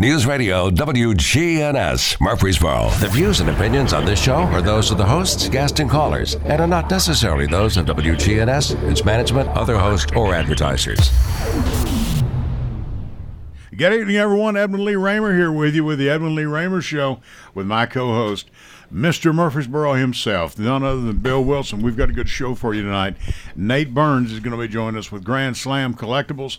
News Radio WGNS, Murfreesboro. The views and opinions on this show are those of the hosts, guests, and callers, and are not necessarily those of WGNS, its management, other hosts, or advertisers. Good evening, everyone. Edmund Lee Raymer here with you with the Edmund Lee Raymer Show with my co-host, Mr. Murfreesboro himself, none other than Bill Wilson. We've got a good show for you tonight. Nate Burns is going to be joining us with Grand Slam Collectibles.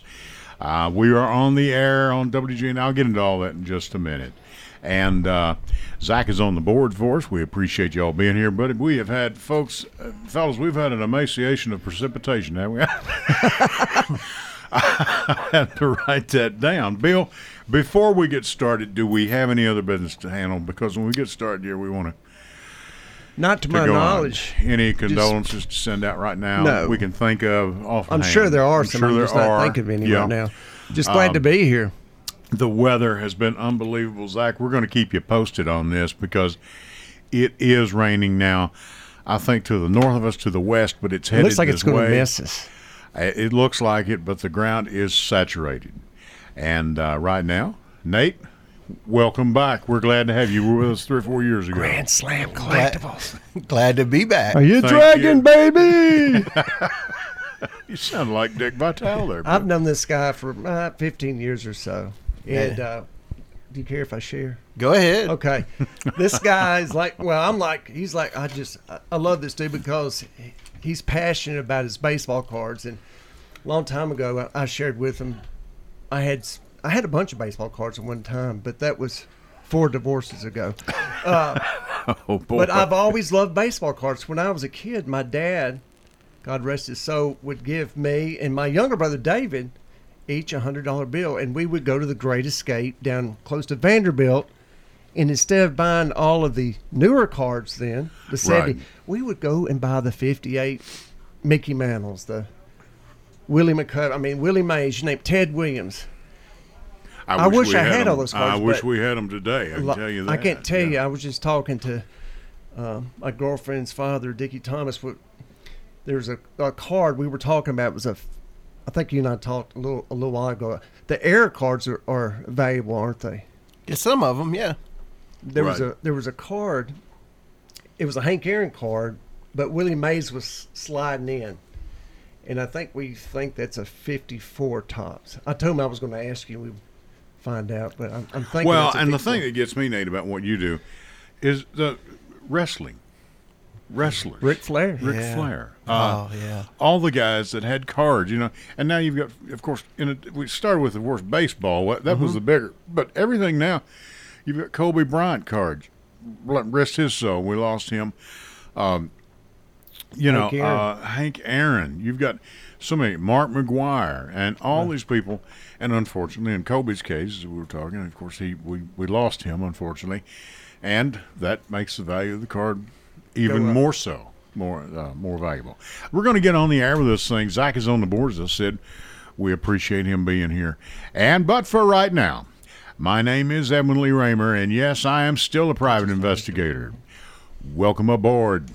We are on the air on WGN. I'll get into all that in just a minute. And Zach is on the board for us. We appreciate y'all being here, buddy. We have had, folks, fellas, we've had an emaciation of precipitation, haven't we? I had to write that down. Bill, before we get started, do we have any other business to handle? Because when we get started here, we want to. Not to my knowledge. Any condolences to send out right now? No. We can think of offhand. I'm sure there are some. I'm just not thinking of any right now. Just glad to be here. The weather has been unbelievable, Zach. We're going to keep you posted on this because it is raining now, I think, to the north of us, to the west, but it's headed this way. It looks like it's going to miss us. It looks like it, but the ground is saturated. And right now, Nate, welcome back. We're glad to have you. You were with us 3 or 4 years ago. Grand Slam Collectibles. Glad to be back. Are you dragging, baby? You sound like Dick Vitale there. Bro. I've known this guy for 15 years or so. Yeah. And do you care if I share? Go ahead. Okay. This guy is like, well, I'm like, he's like, I love this dude because he's passionate about his baseball cards. And a long time ago, I shared with him, I had a bunch of baseball cards at one time, but that was 4 divorces ago. Oh, boy. But I've always loved baseball cards. When I was a kid, my dad, God rest his soul, would give me and my younger brother David each $100 bill, and we would go to the Great Escape down close to Vanderbilt, and instead of buying all of the newer cards then, the 70, we would go and buy the 58 Mickey Mantles, the Willie Mays, you name Ted Williams. I wish I had all those cards. I wish we had them today. I can tell you that. I can't tell you. I was just talking to my girlfriend's father, Dickie Thomas. There's a card we were talking about. It was I think you and I talked a little while ago. The error cards are valuable, aren't they? Yeah, some of them, yeah. There was a card. It was a Hank Aaron card, but Willie Mays was sliding in. And I think we think that's a 54 Topps. I told him I was going to ask you. We find out, but I'm thinking. Well, and the thing that gets me, Nate, about what you do is the wrestlers. Ric Flair. All the guys that had cards, you know. And now you've got, of course, we started with, of course, baseball. That was the bigger, but everything now, you've got Kobe Bryant cards. Rest his soul. We lost him. Hank Aaron. You've got so many, Mark McGuire, and all these people. And unfortunately, in Kobe's case, as we were talking, of course, we lost him, unfortunately. And that makes the value of the card even more valuable. We're going to get on the air with this thing. Zach is on the board, as I said. We appreciate him being here. But for right now, my name is Edmund Lee Raymer, and yes, I am still a private investigator. Welcome aboard.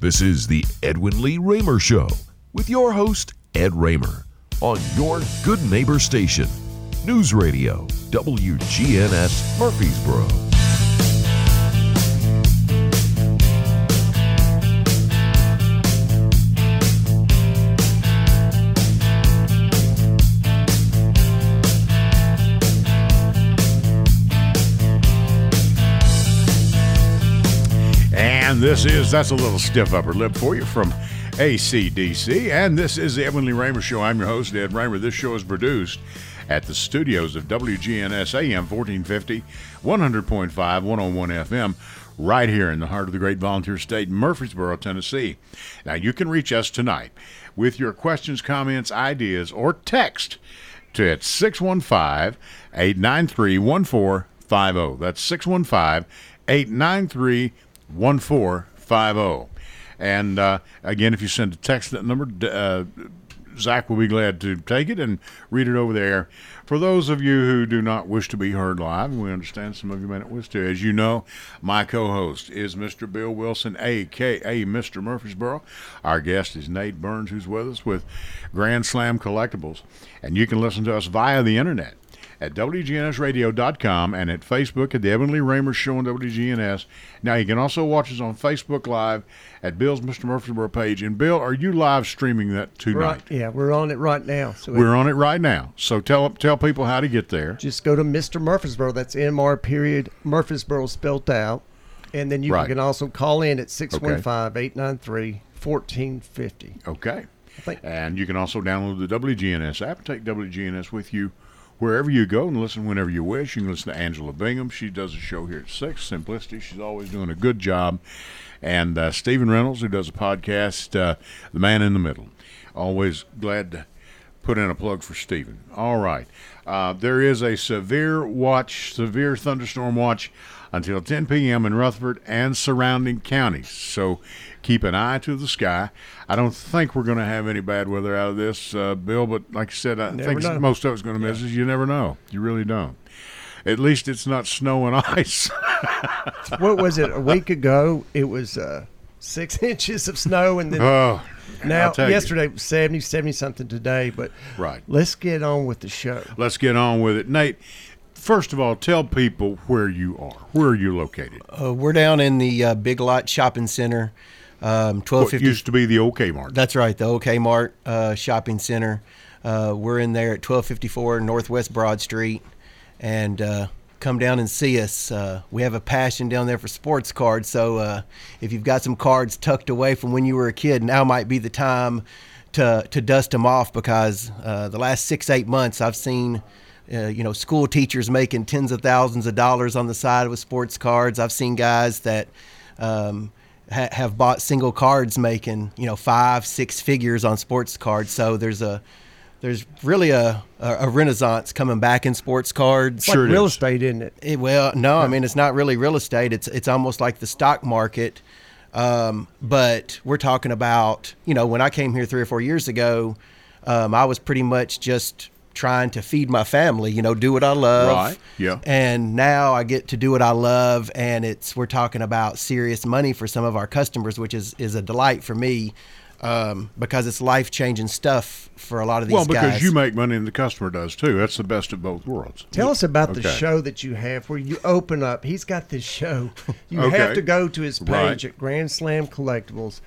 This is the Edwin Lee Raymer Show with your host, Ed Raymer, on your good neighbor station, News Radio, WGNS, Murfreesboro. And that's a little stiff upper lip for you from ACDC. And this is the Edwin Lee Raymer Show. I'm your host, Ed Raymer. This show is produced at the studios of WGNS AM 1450, 100.5, 101 FM, right here in the heart of the great volunteer state, Murfreesboro, Tennessee. Now, you can reach us tonight with your questions, comments, ideas, or text to 615-893-1450. That's 615-893-1450. 1450. And again, if you send a text to that number, Zach will be glad to take it and read it over there. For those of you who do not wish to be heard live, we understand some of you may not wish to. As you know, my co-host is Mr. Bill Wilson, a.k.a. Mr. Murfreesboro. Our guest is Nate Burns, who's with us with Grand Slam Collectibles. And you can listen to us via the internet at WGNSradio.com and at Facebook at the Edmund Lee Raymer Show on WGNS. Now, you can also watch us on Facebook Live at Bill's Mr. Murfreesboro page. And, Bill, are you live streaming that tonight? Right, yeah, we're on it right now. So we're on it right now. So tell people how to get there. Just go to Mr. Murfreesboro. That's M-R period Murfreesboro spelled out. And then you can also call in at 615-893-1450. Okay. And you can also download the WGNS app. Take WGNS with you wherever you go and listen whenever you wish. You can listen to Angela Bingham. She does a show here at 6, Simplicity. She's always doing a good job. And Stephen Reynolds, who does a podcast, The Man in the Middle. Always glad to put in a plug for Stephen. All right. There is a severe thunderstorm watch until 10 p.m. in Rutherford and surrounding counties. So keep an eye to the sky. I don't think we're going to have any bad weather out of this, Bill, but like I said, I think most of it's going to miss us. You never know. You really don't. At least it's not snow and ice. What was it? A week ago, it was 6 inches of snow. And then now yesterday it was 70-something today. But let's get on with the show. Let's get on with it. Nate, first of all, tell people where you are. Where are you located? We're down in the Big Lot Shopping Center, 1250. What used to be the OK Mart. That's right, the OK Mart Shopping Center. We're in there at 1254 Northwest Broad Street, and come down and see us. We have a passion down there for sports cards, so if you've got some cards tucked away from when you were a kid, now might be the time to dust them off, because the last 6-8 months I've seen school teachers making tens of thousands of dollars on the side with sports cards. I've seen guys that have bought single cards making, 5-6 figures on sports cards. So there's really a renaissance coming back in sports cards. It's like real estate, isn't it? It's not really real estate. It's almost like the stock market. But we're talking about, when I came here 3 or 4 years ago, I was pretty much just trying to feed my family, do what I love. Right. Yeah. And now I get to do what I love, and we're talking about serious money for some of our customers, which is a delight for me, because it's life-changing stuff for a lot of these guys. Well, because you make money and the customer does too. That's the best of both worlds. Tell us about the show that you have where you open up. He's got this show. You have to go to his page at Grand Slam Collectibles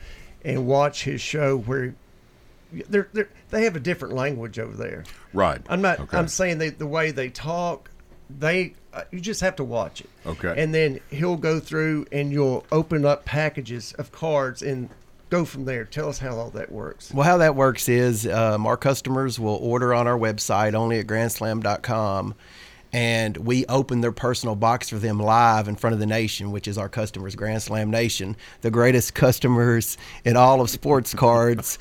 and watch his show where they have a different language over there. Right. I'm not. Okay. I'm saying the way they talk, you just have to watch it. Okay. And then he'll go through and you'll open up packages of cards and go from there. Tell us how all that works. Well, how that works is our customers will order on our website only at grandslam.com, and we open their personal box for them live in front of the nation, which is our customers, Grand Slam Nation, the greatest customers in all of sports cards.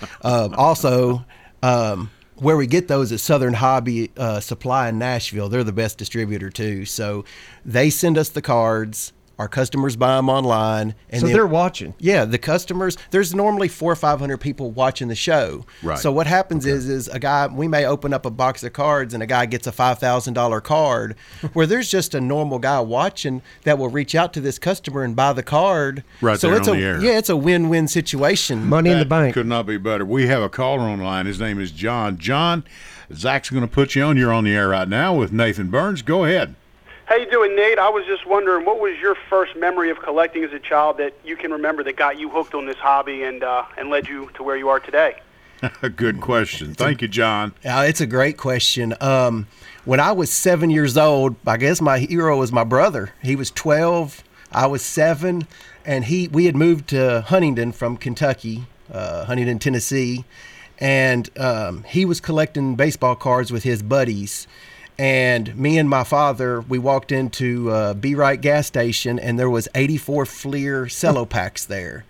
Where we get those is Southern Hobby Supply in Nashville. They're the best distributor, too. So they send us the cards. Our customers buy them online. And so they're watching. Yeah, the customers. There's normally 400 or 500 people watching the show. Right. So what happens is a guy, we may open up a box of cards and a guy gets a $5,000 card where there's just a normal guy watching that will reach out to this customer and buy the card. Right, so it's on the air. Yeah, it's a win-win situation. Money in the bank. Could not be better. We have a caller online. His name is John. John, Zach's going to put you on. You're on the air right now with Nathan Burns. Go ahead. How you doing, Nate? I was just wondering, what was your first memory of collecting as a child that you can remember that got you hooked on this hobby and led you to where you are today? Good question. Thank you, John. It's a great question. When I was 7 years old, I guess my hero was my brother. He was 12. I was 7. And we had moved to Huntingdon from Kentucky, Huntingdon, Tennessee. And he was collecting baseball cards with his buddies. And me and my father, we walked into B-Right gas station, and there was 84 Fleer cello packs there.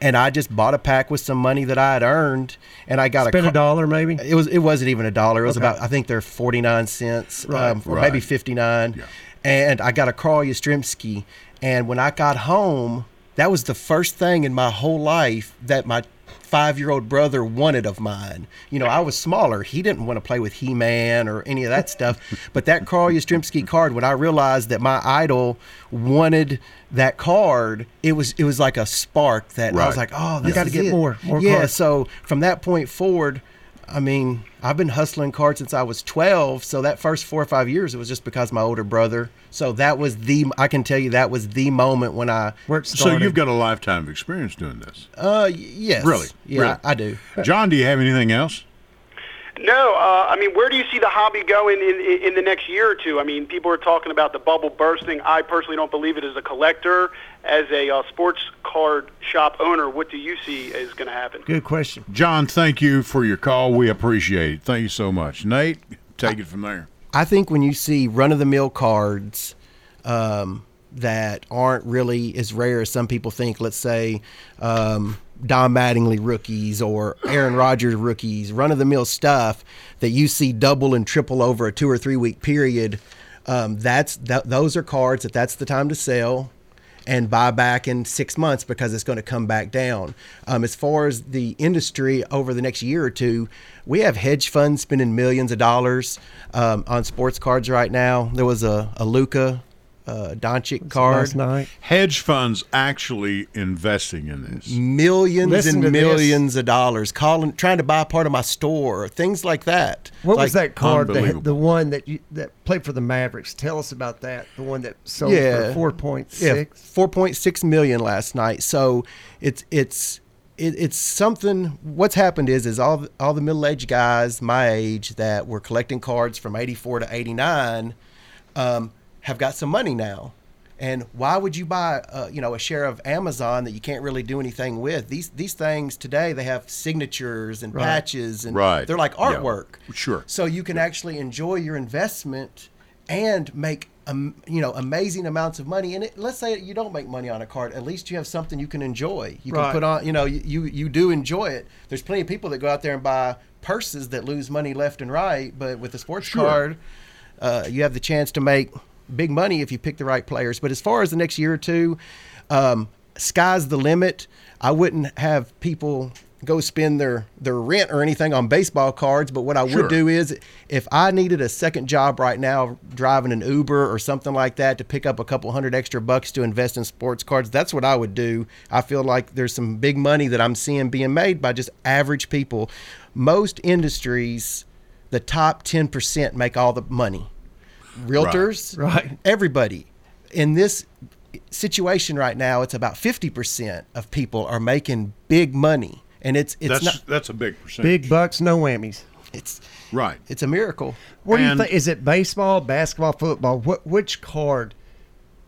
And I just bought a pack with some money that I had earned, and I got a dollar maybe? It wasn't even a dollar. It was about, I think they're 49 cents, maybe 59. Yeah. And I got a Carl Yastrzemski. And when I got home, that was the first thing in my whole life that my five-year-old brother wanted of mine. I was smaller. He didn't want to play with He-Man or any of that stuff. But that Carl Yastrzemski card, when I realized that my idol wanted that card, it was like a spark that I was like, oh, this is it. You got to get more cards. So from that point forward, I've been hustling cards since I was 12. So that first 4 or 5 years, it was just because my older brother. So that was the moment when I worked. So you've got a lifetime of experience doing this. Yes. Really? Yeah, really? I do. John, do you have anything else? No, I mean, where do you see the hobby going in the next year or two? I mean, people are talking about the bubble bursting. I personally don't believe it as a collector. As a sports card shop owner, what do you see is going to happen? Good question. John, thank you for your call. We appreciate it. Thank you so much. Nate, take it from there. I think when you see run-of-the-mill cards that aren't really as rare as some people think, let's say Don Mattingly rookies or Aaron Rodgers rookies, run-of-the-mill stuff that you see double and triple over a 2 or 3 week period, those are cards that's the time to sell and buy back in 6 months because it's going to come back down. As far as the industry over the next year or two, we have hedge funds spending millions of dollars on sports cards right now. There was a Luka Doncic card. Hedge funds actually investing in this. Millions and millions of dollars. Trying to buy part of my store, things like that. What was that card? The one that played for the Mavericks. Tell us about that. The one that sold for 4.6. Yeah, 4.6 million last night. So it's something. What's happened is all the middle-aged guys my age that were collecting cards from 84 to 89. Have got some money now, and why would you buy a share of Amazon that you can't really do anything with? These things today, they have signatures and patches, and they're like artwork. Yeah. Sure. So you can actually enjoy your investment and make amazing amounts of money. And let's say you don't make money on a card, at least you have something you can enjoy. You can put on. You do enjoy it. There's plenty of people that go out there and buy purses that lose money left and right, but with a sports card, you have the chance to make big money if you pick the right players. But as far as the next year or two, sky's the limit. I wouldn't have people go spend their rent or anything on baseball cards, but what I would do is, if I needed a second job right now, driving an Uber or something like that to pick up a couple hundred extra bucks to invest in sports cards, that's what I would do. I feel like there's some big money that I'm seeing being made by just average people. Most industries, the top 10% make all the money. Realtors, everybody. In this situation right now, it's about 50% of people are making big money, and that's a big percentage. Big bucks, no whammies. It's a miracle. What do you think? Is it baseball, basketball, football? Which card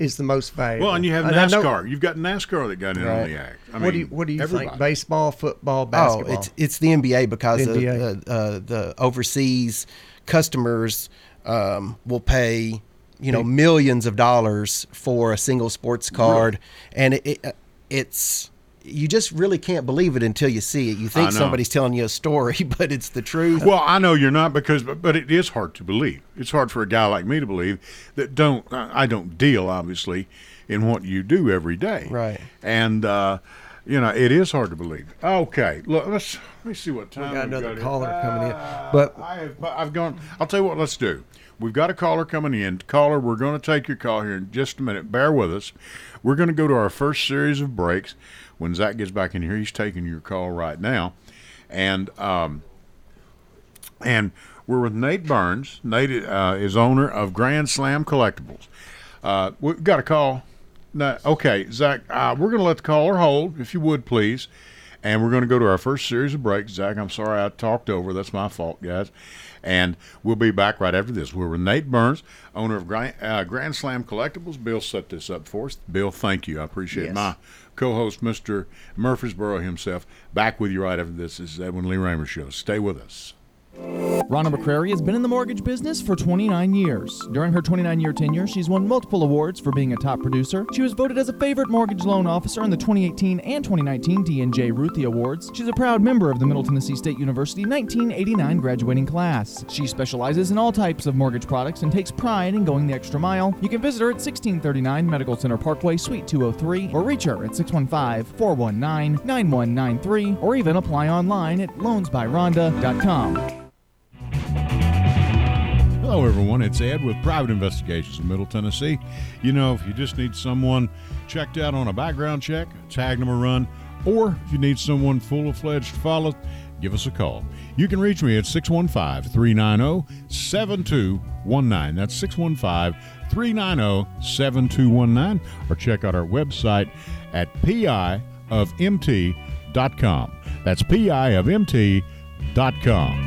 is the most valuable? Well, and you have NASCAR. You've got NASCAR that got in on the act. I mean, what do you think? Baseball, football, basketball. It's the NBA because the NBA. Of the overseas customers. Will pay millions of dollars for a single sports card, and it's you just really can't believe it until you see it. You think somebody's telling you a story, but it's the truth. Well, I know you're not but it is hard to believe. It's hard for a guy like me to believe that I don't deal obviously in what you do every day, right? And it is hard to believe. Okay, look, let me see what time we got. Another caller coming in, but I've gone. I'll tell you what. Let's do. We've got a caller coming in. Caller, we're going to take your call here in just a minute. Bear with us. We're going to go to our first series of breaks. When Zach gets back in here, he's taking your call right now, and we're with Nate Burns. Nate is owner of Grand Slam Collectibles. We've got a call. No, okay, Zach, we're going to let the caller hold, if you would, please. And we're going to go to our first series of breaks. Zach, I'm sorry I talked over. That's my fault, guys. And we'll be back right after this. We're with Nate Burns, owner of Grand Slam Collectibles. Bill set this up for us. Bill, thank you. I appreciate my co-host, Mr. Murfreesboro himself. Back with you right after this. This is Edmund Lee Raymer Show. Stay with us. Rhonda McCrary has been in the mortgage business for 29 years. During her 29-year tenure, she's won multiple awards for being a top producer. She was voted as a favorite mortgage loan officer in the 2018 and 2019 D&J Ruthie Awards. She's a proud member of the Middle Tennessee State University 1989 graduating class. She specializes in all types of mortgage products and takes pride in going the extra mile. You can visit her at 1639 Medical Center Parkway, Suite 203, or reach her at 615-419-9193, or even apply online at loansbyrhonda.com. Hello, everyone. It's Ed with Private Investigations in Middle Tennessee. You know, if you just need someone checked out on a background check, a tag number run, or if you need someone full-fledged to follow, give us a call. You can reach me at 615-390-7219. That's 615-390-7219. Or check out our website at PIofMT.com. That's PIofMT.com.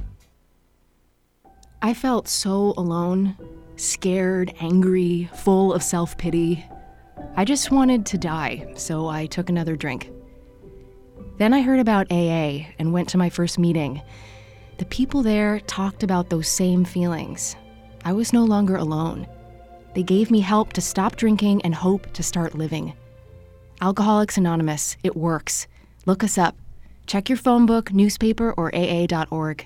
I felt so alone, scared, angry, full of self-pity. I just wanted to die, so I took another drink. Then I heard about AA and went to my first meeting. The people there talked about those same feelings. I was no longer alone. They gave me help to stop drinking and hope to start living. Alcoholics Anonymous, it works. Look us up. Check your phone book, newspaper, or AA.org.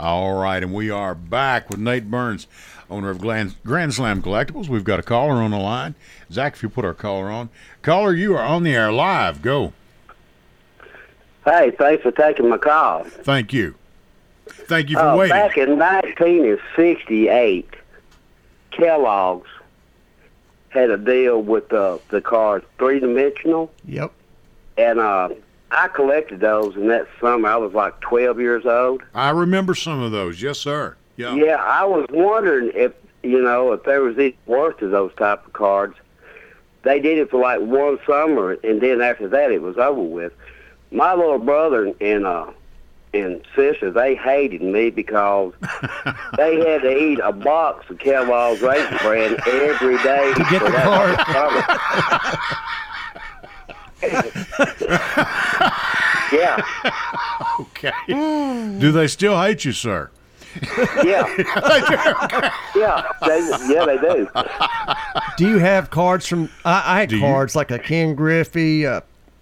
All right, and we are back with Nate Burns, owner of Grand Slam Collectibles. We've got a caller on the line. Zach, if you put our caller on. Caller, you are on the air live. Go. Hey, thanks for taking my call. Thank you. Thank you for waiting. Back in 1968, Kellogg's had a deal with the cars, three-dimensional. Yep. And I collected those, and that summer I was like 12 years old. I remember some of those, yes, sir. Yeah. Yeah, I was wondering if there was any worth to those type of cards. They did it for like one summer, and then after that it was over with. My little brother and sister, they hated me because they had to eat a box of Kellogg's Raisin Bran every day to get the card. Yeah. Okay. Do they still hate you, sir? Yeah. They do. Do you have cards from? I had cards like a Ken Griffey,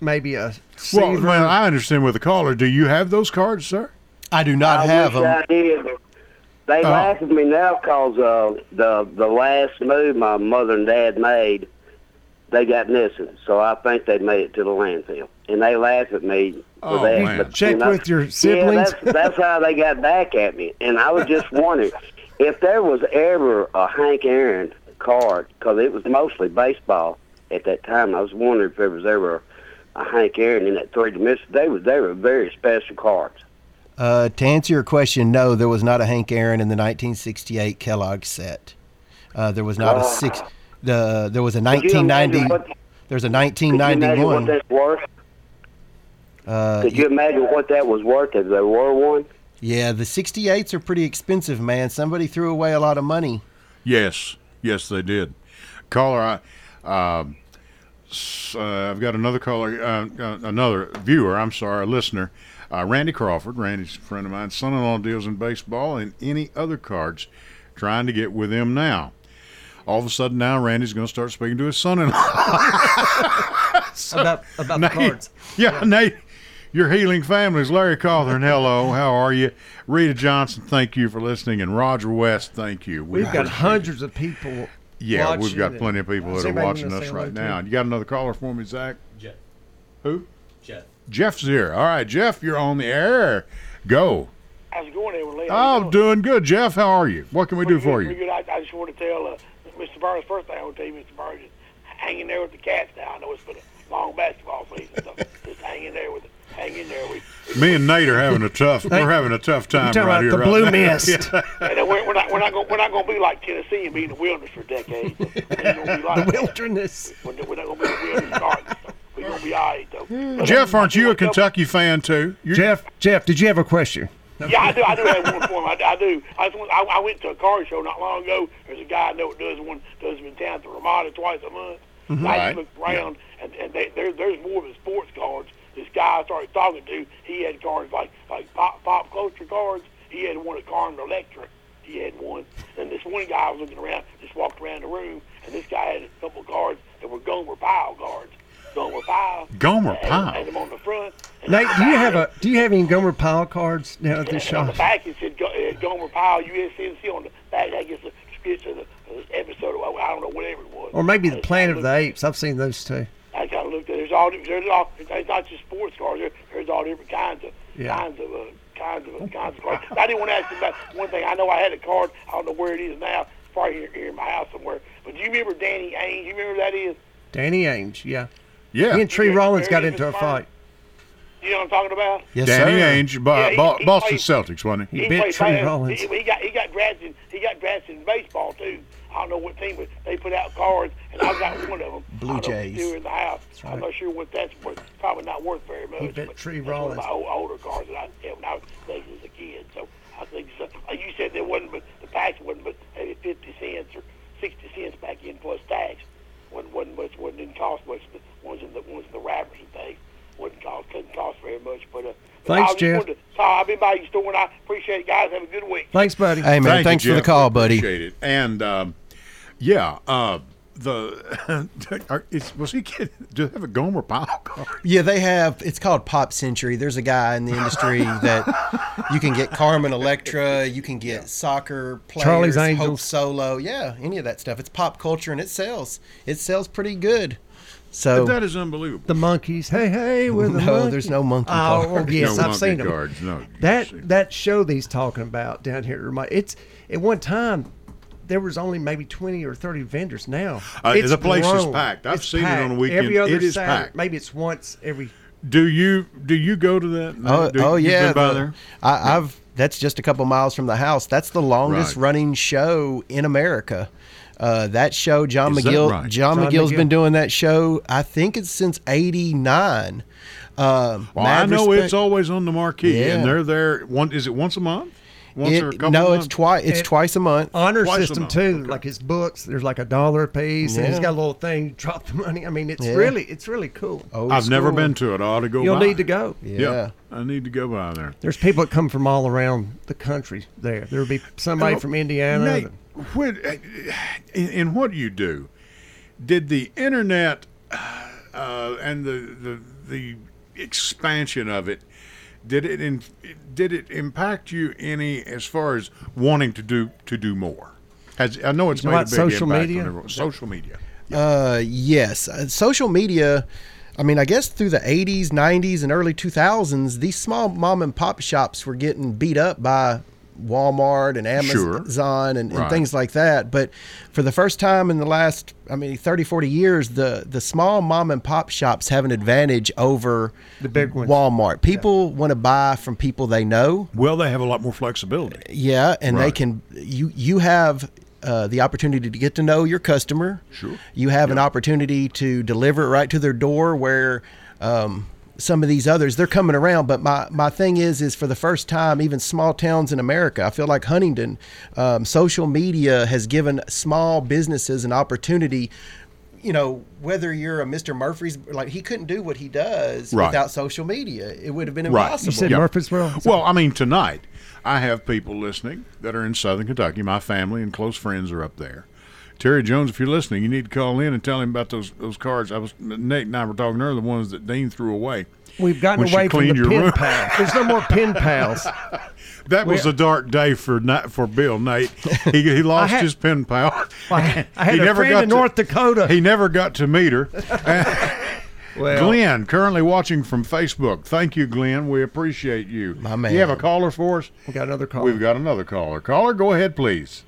maybe a. Seaver. Well, I understand with the caller. Do you have those cards, sir? I do not have them. I did. They laugh at me now because the last move my mother and dad made. They got missing, so I think they made it to the landfill. And they laughed at me. Oh, that. Man. But, check with your siblings? Yeah, that's how they got back at me. And I was just wondering, if there was ever a Hank Aaron card, because it was mostly baseball at that time, I was wondering if there was ever a Hank Aaron in that three-dimensional. They were very special cards. To answer your question, no, there was not a Hank Aaron in the 1968 Kellogg set. There was not a six... there was a 1990. There's a 1991. Could you imagine what that's worth? Could you imagine what that was worth if there were one? Yeah, the 68s are pretty expensive, man. Somebody threw away a lot of money. Yes, they did. Caller, I've got another caller, another viewer. I'm sorry, a listener. Randy Crawford. Randy's a friend of mine. Son-in-law deals in baseball and any other cards. Trying to get with him now. All of a sudden now, Randy's going to start speaking to his son-in-law. So, about Nate, the cards. Yeah, Nate, your healing families. Larry Cawthorn, hello. How are you? Rita Johnson, thank you for listening. And Roger West, thank you. We've got hundreds of people watching. We've got plenty of people that are watching us right now. You got another caller for me, Zach? Jeff. Who? Jeff. Jeff's here. All right, Jeff, you're on the air. Go. How's it going, everybody? Oh, doing good, Jeff. How are you? What can we do for you? I just want to tell... Mr. Burns, first thing I want to tell you, Mr. Burns, is hanging there with the cats now. I know it's been a long basketball season, so just hang in there with. Me and Nate are having a tough time right here. The blue mist. Yeah. And we're not going to be be like Tennessee and be in the wilderness for decades. We're not going to be in the wilderness garden. So we're going to be all right, though. Jeff, aren't you a Kentucky fan, too? Jeff, did you have a question? Yeah, I do have one for him. I do. I went to a car show not long ago. There's a guy I know that does in town at the Ramada twice a month. Mm-hmm. I just looked around, and there's more of the sports cards. This guy I started talking to, he had cards like pop culture cards. He had one at Carmen Electric. He had one. And this one guy was looking around, just walked around the room, and this guy had a couple of cards that were Gomer Pyle cards. Gomer Pyle. Had them on the front. Nate, do you have any Gomer Pyle cards now at this shop? On the back it said Gomer Pyle USNC. On the back, I guess the description of the episode. I don't know whatever it was. Or maybe the Planet of the Apes. I've seen those too. I kind of looked at. There's all. It's not just sports cards. There's all different kinds of cards. I didn't want to ask you about one thing. I know I had a card. I don't know where it is now. It's probably here in my house somewhere. But do you remember Danny Ainge? You remember who that is? Danny Ainge, yeah. Yeah. He and Tree Rollins got into a fight. You know what I'm talking about? Yes, Danny Ainge, he Boston Celtics, wasn't he? He bit Tree Rollins. He got drafted in baseball, too. I don't know what team, but they put out cards, and I got one of them. Blue Jays. In the house. Right. I'm not sure what that's worth. Probably not worth very much. He bit Tree Rollins. One of my older cards that I had when I was as a kid. So I think so. You said there wasn't, but the tax wasn't, but maybe 50 cents or 60 cents back in plus tax. Didn't cost much. The ones in the wrappers and things couldn't cost very much. But thanks, Jeff. I've been by your store and I appreciate it, guys. Have a good week. Thanks, buddy. Hey, man. Thanks for the call, buddy. Appreciate it. And do they have a Gomer Pyle card? Yeah, they have. It's called Pop Century. There's a guy in the industry that you can get Carmen Electra, you can get soccer players, Charlie's Angels, Hope Solo, any of that stuff. It's pop culture and it sells. It sells pretty good. So that is unbelievable. The monkeys. Hey, we're the monkeys. No, there's no monkey cards. Oh, yes, I've seen them. No, that show that he's talking about down here. It's at one time. There was only maybe 20 or 30 vendors now. The place is packed. I've seen it on the weekend. Every other Saturday, packed. Maybe it's once every. Do you go to that? Yeah. There? That's just a couple miles from the house. That's the longest running show in America. That show, John McGill's been doing that show. I think it's since '89. I know it's always on the marquee, and they're there. Is it once a month? It's twice a month. Honor system too, like his books. There's like $1 a piece, and he's got a little thing. Drop the money. I mean, it's really cool. I've never been to it. I ought to go. You'll need to go. Yeah, I need to go by there. There's people that come from all around the country. There'll be somebody from Indiana. Nate, in what you do, did the internet and the expansion of it? Did it impact you any as far as wanting to do more? I know it's made a big social impact media? On everyone. Social media. Yeah. Yes. Social media, I mean, I guess through the 80s, 90s, and early 2000s, these small mom-and-pop shops were getting beat up by Walmart and Amazon and things like that. But for the first time in the last, 30, 40 years, the small mom and pop shops have an advantage over the big ones. Walmart. People want to buy from people they know. Well, they have a lot more flexibility. Yeah, and they can. You have the opportunity to get to know your customer. Sure. You have an opportunity to deliver it right to their door where some of these others, they're coming around, but my thing is for the first time, even small towns in America, I feel like Huntingdon, social media has given small businesses an opportunity. Whether you're a Mr. Murphy's, like he couldn't do what he does without social media. It would have been impossible. You said Murfreesboro? Well, tonight I have people listening that are in Southern Kentucky. My family and close friends are up there. Terry Jones, if you're listening, you need to call in and tell him about those cards. Nate and I were talking earlier, the ones that Dean threw away. We've gotten away from the pen pal. There's no more pen pals. That was a dark day for Bill, Nate. He lost his pen pal. I had a friend in North Dakota. He never got to meet her. Glenn, currently watching from Facebook. Thank you, Glenn. We appreciate you. My man. You have a caller for us? We got another caller. We've got another caller. Caller, go ahead, please.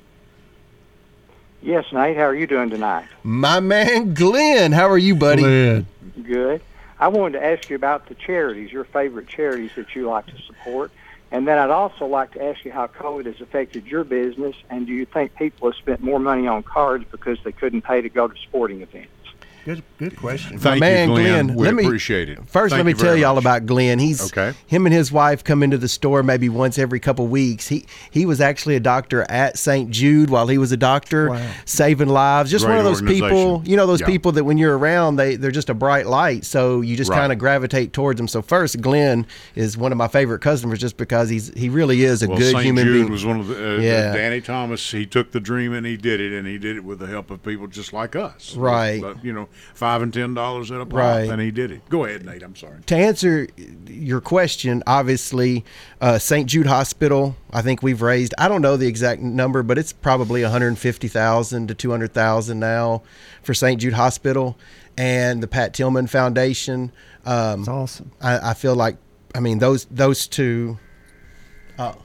Yes, Nate. How are you doing tonight? My man, Glenn. How are you, buddy? Glenn. Good. I wanted to ask you about the charities, your favorite charities that you like to support. And then I'd also like to ask you how COVID has affected your business, and do you think people have spent more money on cards because they couldn't pay to go to sporting events? Good question. Thank you, Glenn. We appreciate it. First, let me tell you all about Glenn. Him and his wife come into the store maybe once every couple weeks. He was actually a doctor at St. Jude while he was a doctor, saving lives. Just one of those people, people that when you're around, they're just a bright light, so you just kind of gravitate towards them. So first, Glenn is one of my favorite customers just because he really is a good human being. St. Jude was one of the, Danny Thomas, he took the dream and he did it, with the help of people just like us. Right. But, $5 and $10 at a pop, and he did it. Go ahead, Nate. I'm sorry. To answer your question, obviously, St. Jude Hospital, I think we've raised, I don't know the exact number, but it's probably $150,000 to $200,000 now for St. Jude Hospital and the Pat Tillman Foundation. That's awesome. I feel like, those two. Oh.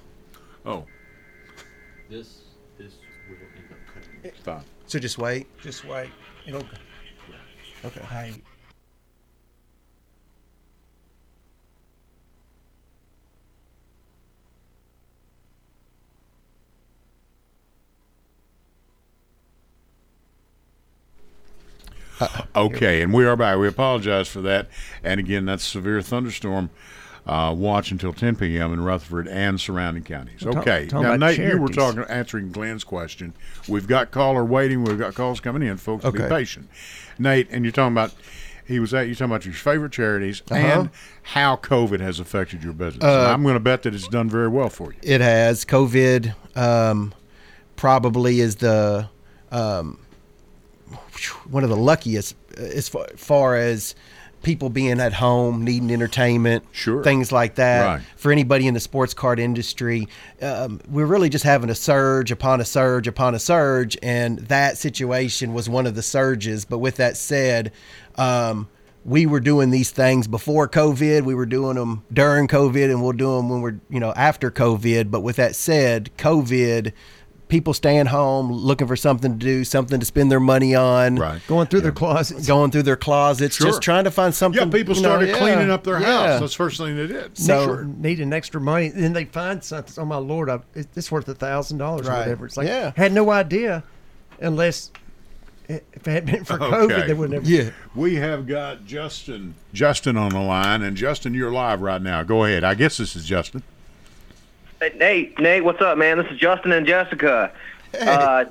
This will end up cutting. It's fine. So just wait. It'll. Okay. Okay, and we are back. We apologize for that. And again, that's severe thunderstorm. Watch until 10 p.m. in Rutherford and surrounding counties. Okay. Now, Nate, you were answering Glenn's question. We've got caller waiting. We've got calls coming in. Folks, be patient. Nate, and you're talking about your favorite charities and how COVID has affected your business. I'm going to bet that it's done very well for you. It has. COVID probably is the one of the luckiest as far as people being at home, needing entertainment, things like that. Right. For anybody in the sports card industry, we're really just having a surge upon a surge upon a surge, and that situation was one of the surges. But with that said, we were doing these things before COVID. We were doing them during COVID, and we'll do them when we're after COVID. But with that said, COVID, people staying home, looking for something to do, something to spend their money on. Right. Going through their closets. Just trying to find something. Yeah, people started cleaning up their house. That's the first thing they did. So needing extra money. Then they find something. Oh, my Lord, it's worth $1,000 or whatever. It's like, had no idea unless if it had been for COVID, they wouldn't have. Yeah. We have got Justin on the line. And Justin, you're live right now. Go ahead. I guess this is Justin. Hey, Nate, what's up, man? This is Justin and Jessica. Hey.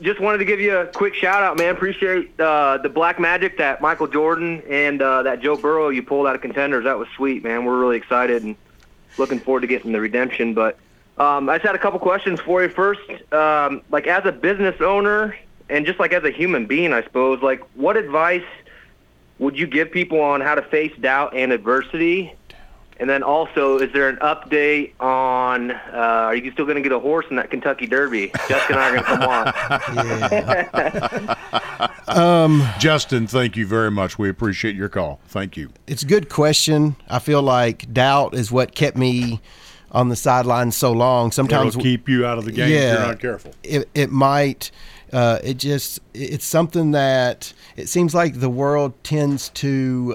Just wanted to give you a quick shout-out, man. Appreciate the black magic that Michael Jordan and that Joe Burrow you pulled out of Contenders. That was sweet, man. We're really excited and looking forward to getting the redemption. But I just had a couple questions for you. First, as a business owner and just as a human being, I suppose, what advice would you give people on how to face doubt and adversity? And then also, is there an update on, are you still going to get a horse in that Kentucky Derby? Justin and I are going to come on. Justin, thank you very much. We appreciate your call. Thank you. It's a good question. I feel like doubt is what kept me on the sidelines so long. Sometimes it'll keep you out of the game if you're not careful. It might. It's something that it seems like the world tends to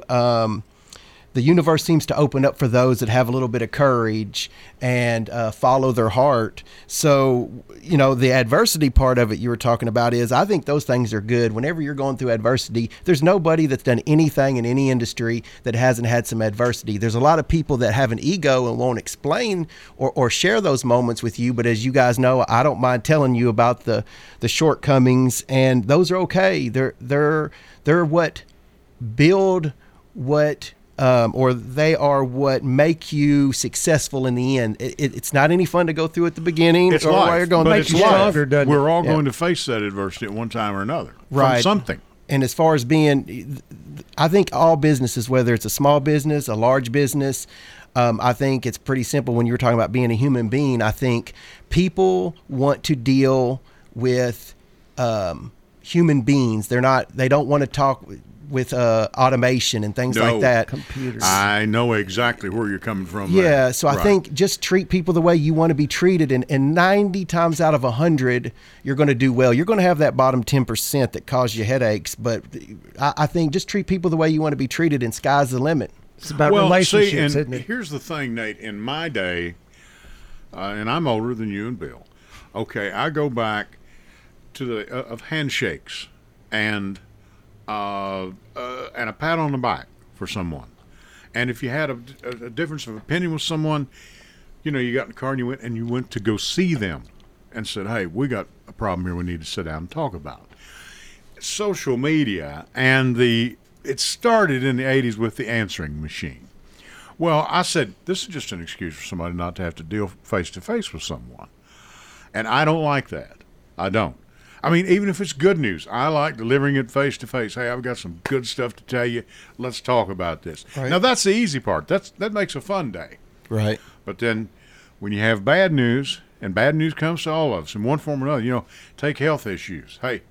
the universe seems to open up for those that have a little bit of courage and follow their heart. So, the adversity part of it you were talking about is I think those things are good. Whenever you're going through adversity, there's nobody that's done anything in any industry that hasn't had some adversity. There's a lot of people that have an ego and won't explain or share those moments with you. But as you guys know, I don't mind telling you about the shortcomings, and those are okay. They're what build what or they are what make you successful in the end. It's not any fun to go through at the beginning. It's life, you're going but it's life. We're all going to face that adversity at one time or another. Right. From something. And as far as being, I think all businesses, whether it's a small business, a large business, I think it's pretty simple when you're talking about being a human being. I think people want to deal with human beings. They don't want to talk with automation and things like that. Computers. I know exactly where you're coming from. Yeah, there. So I think just treat people the way you want to be treated, and 90 times out of 100, you're going to do well. You're going to have that bottom 10% that cause you headaches, but I think just treat people the way you want to be treated, and sky's the limit. It's about relationships, isn't it? Here's the thing, Nate. In my day, and I'm older than you and Bill, okay, I go back to the of handshakes and a pat on the back for someone. And if you had a difference of opinion with someone, you know, you got in the car and you went to go see them and said, hey, we got a problem here we need to sit down and talk about. Social media and it started in the 80s with the answering machine. Well, I said, this is just an excuse for somebody not to have to deal face-to-face with someone. And I don't like that. I don't. I mean, even if it's good news, I like delivering it face-to-face. Hey, I've got some good stuff to tell you. Let's talk about this. Right. Now, that's the easy part. That makes a fun day. Right. But then when you have bad news, and bad news comes to all of us in one form or another, you know, take health issues. Hey,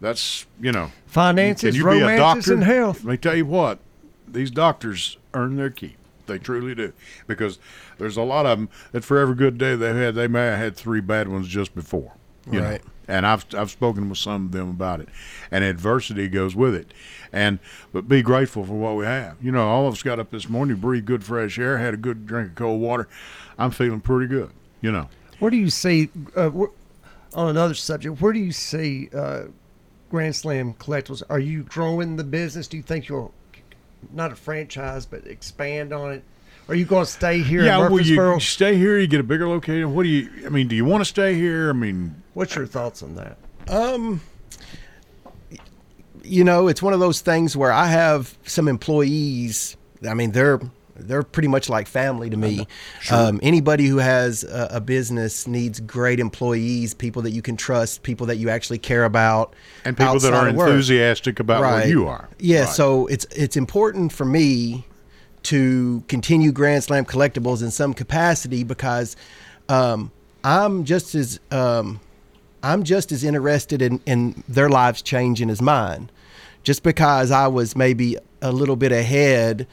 that's, you know. Finances, romances, and health. Let me tell you what, these doctors earn their keep. They truly do. Because there's a lot of them that for every good day they've had, they may have had three bad ones just before. You right. know? And I've spoken with some of them about it, and adversity goes with it, but be grateful for what we have. You know, all of us got up this morning, breathed good fresh air, had a good drink of cold water. I'm feeling pretty good. You know. Where do you see on another subject? Where do you see Grand Slam Collectibles? Are you growing the business? Do you think you'll not a franchise, but expand on it? Are you going to stay here in Murfreesboro? Yeah, you stay here, you get a bigger location. What do you, I mean, do you want to stay here? I mean. What's your thoughts on that? You know, it's one of those things where I have some employees. I mean, they're pretty much like family to me. Sure. Anybody who has a business needs great employees, people that you can trust, people that you actually care about, and people that are enthusiastic about right. what you are. Yeah, right. So it's important for me to continue Grand Slam Collectibles in some capacity because I'm just as interested in their lives changing as mine. Just because I was maybe a little bit ahead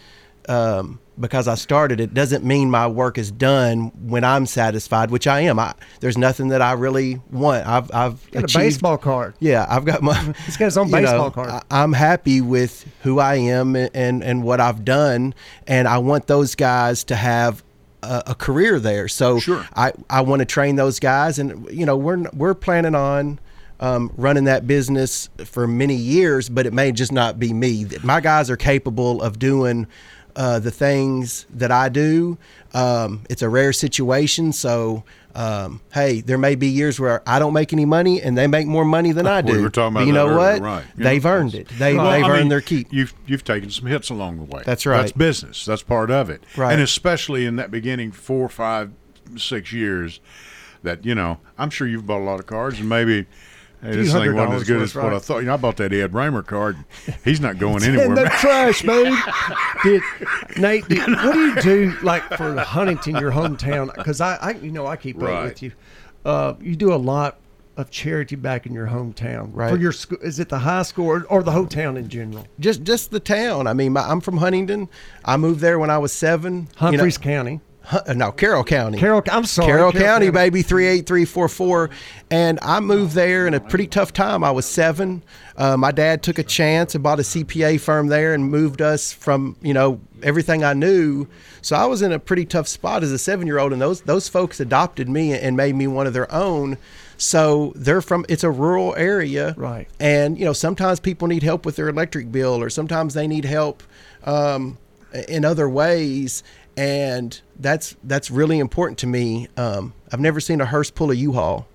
because I started it doesn't mean my work is done when I'm satisfied, which I am. There's nothing that I really want. I've got a baseball card. Yeah, I've got my. He's got his own baseball card. I'm happy with who I am and what I've done, and I want those guys to have a career there. So sure. I want to train those guys, and you know we're planning on. Running that business for many years, but it may just not be me. My guys are capable of doing the things that I do. It's a rare situation, so hey, there may be years where I don't make any money and they make more money than I do. We were talking about but you know what? Right. You they've know, earned it. They've earned their keep. You've taken some hits along the way. That's right. That's business. That's part of it. Right. And especially in that beginning 4, 5, 6 years that, you know, I'm sure you've bought a lot of cars and maybe – hey, this thing wasn't as good as what I thought. You know, I bought that Ed Raymer card. He's not going anywhere. In the trash, man. Nate, what do you do, like, for Huntington, your hometown? Because I you know, I keep up right. with you. You do a lot of charity back in your hometown, right? For your school, is it the high school or the whole town in general? Just the town. I mean, I'm from Huntingdon. I moved there when I was 7. Humphreys County. No, Carroll County. I'm sorry. Carroll County, baby, 38344. And I moved there in a pretty tough time. I was 7. My dad took a chance and bought a CPA firm there and moved us from, you know, everything I knew. So I was in a pretty tough spot as a 7-year-old, and those folks adopted me and made me one of their own. So they're from, it's a rural area. Right. And, you know, sometimes people need help with their electric bill or sometimes they need help in other ways. And that's really important to me. I've never seen a hearse pull a U-Haul.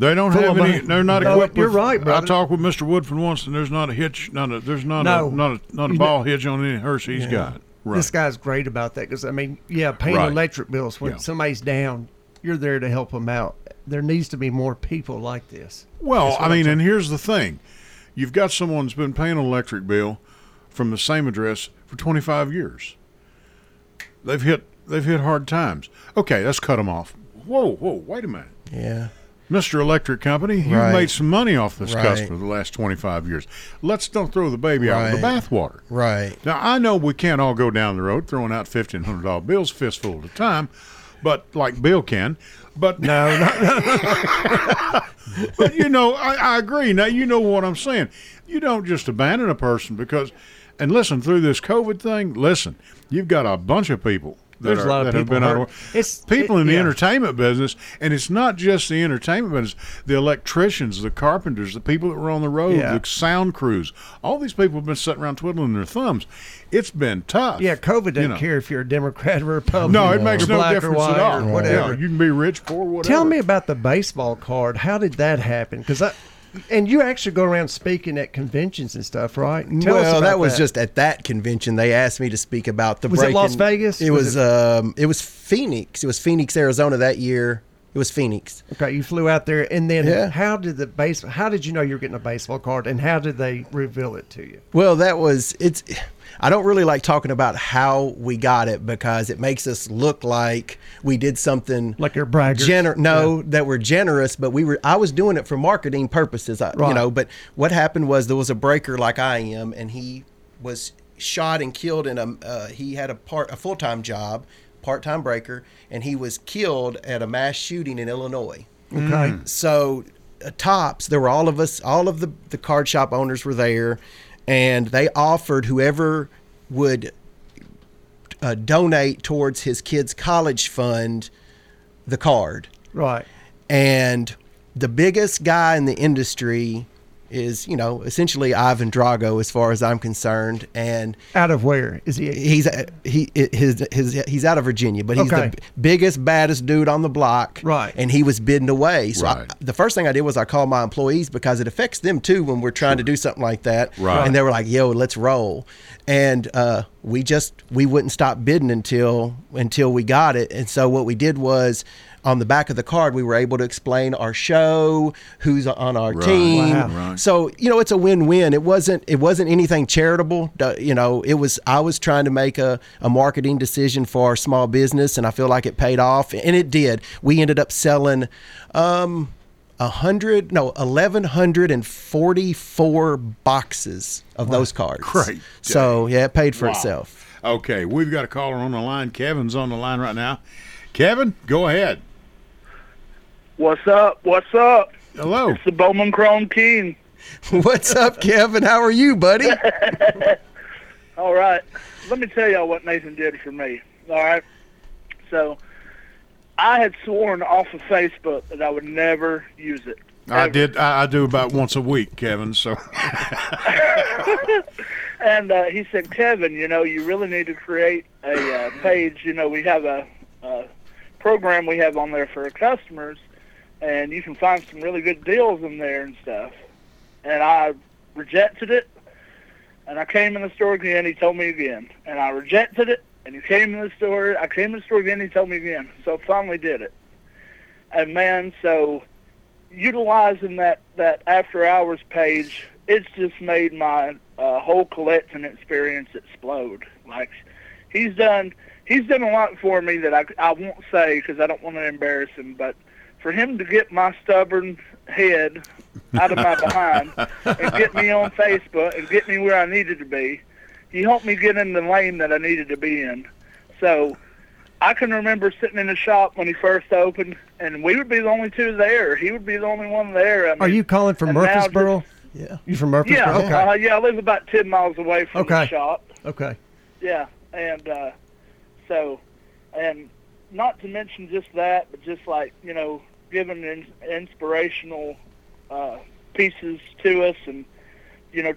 They don't have any. They're not equipped. You're right, brother. I talked with Mr. Woodford once, and there's not a hitch. There's not a ball hitch on any hearse he's got. Right. This guy's great about that because I mean, paying electric bills when somebody's down, you're there to help them out. There needs to be more people like this. Well, I mean, and here's the thing: you've got someone that's been paying an electric bill from the same address for 25 years. They've hit hard times. Okay, let's cut them off. Whoa, wait a minute. Yeah. Mr. Electric Company, you've made some money off this customer the last 25 years. Let's don't throw the baby out with the bathwater. Right. Now, I know we can't all go down the road throwing out $1,500 bills fistful at a time, but like Bill can. But no. But, you know, I agree. Now, you know what I'm saying. You don't just abandon a person because And listen, through this COVID thing, listen, you've got a bunch of people that have been out of work. People in the entertainment business, and it's not just the entertainment business. The electricians, the carpenters, the people that were on the road, the sound crews, all these people have been sitting around twiddling their thumbs. It's been tough. Yeah, COVID doesn't care if you're a Democrat or Republican. No, it makes no difference at all. Or whatever. Yeah, you can be rich, poor, whatever. Tell me about the baseball card. How did that happen? Because and you actually go around speaking at conventions and stuff, right? Tell us about that. Just at that convention. They asked me to speak about the break. Was it Las Vegas? It was Phoenix. It was Phoenix, Arizona that year. It was Phoenix. Okay, you flew out there, and then how did you know you were getting a baseball card, and how did they reveal it to you? Well, I don't really like talking about how we got it because it makes us look like we did something like you're braggers. That we're generous, but I was doing it for marketing purposes, but what happened was there was a breaker like I am, and he was shot and killed in he had a full-time job, part-time breaker, and he was killed at a mass shooting in Illinois. Okay. So Topps, there were all of us, all of the card shop owners were there. And they offered whoever would donate towards his kid's college fund the card. Right. And the biggest guy in the industry is, essentially Ivan Drago as far as I'm concerned. And out of where is he? He's out of Virginia, but he's the biggest, baddest dude on the block. Right. And he was bidding away. So the first thing I did was I called my employees because it affects them too when we're trying to do something like that. Right. And they were like, "Yo, let's roll." And we wouldn't stop bidding until we got it. And so what we did was, on the back of the card, we were able to explain our show, who's on our team. Wow. Right. So, it's a win-win. It wasn't anything charitable. I was trying to make a marketing decision for our small business, and I feel like it paid off, and it did. We ended up selling 1,144 boxes of those cards. Great. So, it paid for itself. Okay, we've got a caller on the line. Kevin's on the line right now. Kevin, go ahead. What's up? Hello. It's the Bowman Chrome King. What's up, Kevin? How are you, buddy? All right. Let me tell y'all what Nathan did for me. All right. So I had sworn off of Facebook that I would never use it. Ever. I do about once a week, Kevin. So. And he said, Kevin, you really need to create a page. We have a program we have on there for our customers. And you can find some really good deals in there and stuff. And I rejected it. And I came in the store again. He told me again. And I rejected it. And he came in the store. I came in the store again. He told me again. So I finally did it. And, man, so utilizing that After Hours page, it's just made my whole collecting experience explode. Like, he's done a lot for me that I won't say because I don't want to embarrass him, but for him to get my stubborn head out of my behind and get me on Facebook and get me where I needed to be, he helped me get in the lane that I needed to be in. So I can remember sitting in the shop when he first opened, and we would be the only two there. He would be the only one there. I mean, are you calling from Murfreesboro? Yeah. You from Murfreesboro? Yeah. Okay. I live about 10 miles away from the shop. Okay. Yeah. And not to mention just that, but just like, giving inspirational pieces to us and,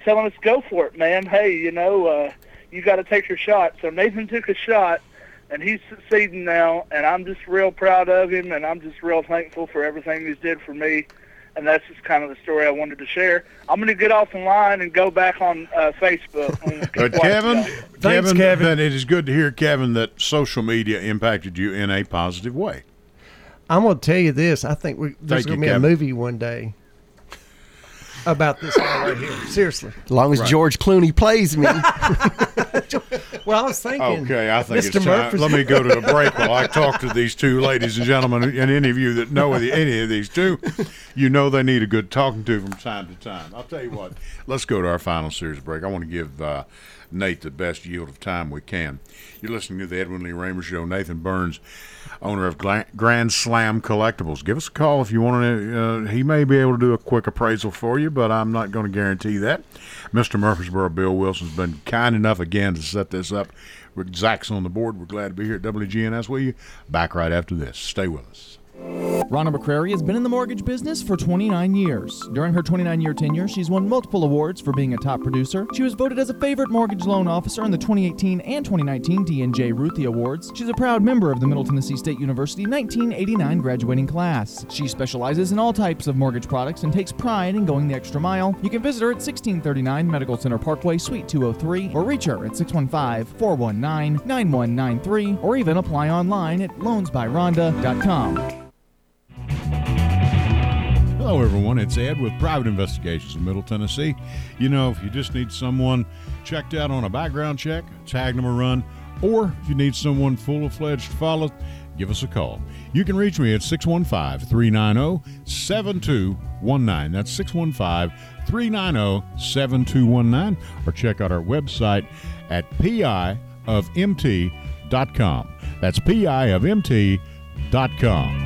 telling us, go for it, man. Hey, you got to take your shot. So Nathan took a shot, and he's succeeding now, and I'm just real proud of him, and I'm just real thankful for everything he's did for me. And that's just kind of the story I wanted to share. I'm going to get off the line and go back on Facebook. Kevin, it is good to hear, Kevin, that social media impacted you in a positive way. I'm going to tell you this. I think there's going to be a movie one day about this guy right here. Seriously. As long as George Clooney plays me. Well, I was thinking. Okay, I think it's time. Let me go to the break while I talk to these two ladies and gentlemen, and any of you that know any of these two. you know they need a good talking to from time to time. I'll tell you what, let's go to our final series break. I want to give Nate the best yield of time we can. You're listening to the Edmund Lee Raymer Show. Nathan Burns, owner of Grand Slam Collectibles. Give us a call if you want to. He may be able to do a quick appraisal for you, but I'm not going to guarantee that. Mr. Murfreesboro, Bill Wilson's been kind enough again to set this up. Zach's on the board. We're glad to be here at WGNS with you. Back right after this. Stay with us. Rhonda McCrary has been in the mortgage business for 29 years. During her 29-year tenure, she's won multiple awards for being a top producer. She was voted as a favorite mortgage loan officer in the 2018 and 2019 D&J Ruthie Awards. She's a proud member of the Middle Tennessee State University 1989 graduating class. She specializes in all types of mortgage products and takes pride in going the extra mile. You can visit her at 1639 Medical Center Parkway, Suite 203, or reach her at 615-419-9193, or even apply online at loansbyrhonda.com. Hello, everyone. It's Ed with Private Investigations in Middle Tennessee. You know, if you just need someone checked out on a background check, tag them a run, or if you need someone full-fledged to follow, give us a call. You can reach me at 615-390-7219. That's 615-390-7219. Or check out our website at PIofMT.com. That's PIofMT.com.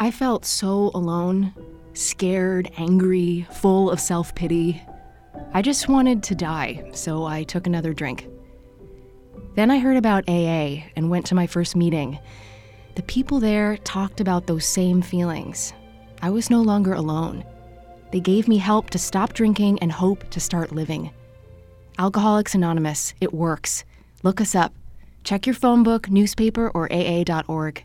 I felt so alone, scared, angry, full of self-pity. I just wanted to die, so I took another drink. Then I heard about AA and went to my first meeting. The people there talked about those same feelings. I was no longer alone. They gave me help to stop drinking and hope to start living. Alcoholics Anonymous, it works. Look us up. Check your phone book, newspaper, or AA.org.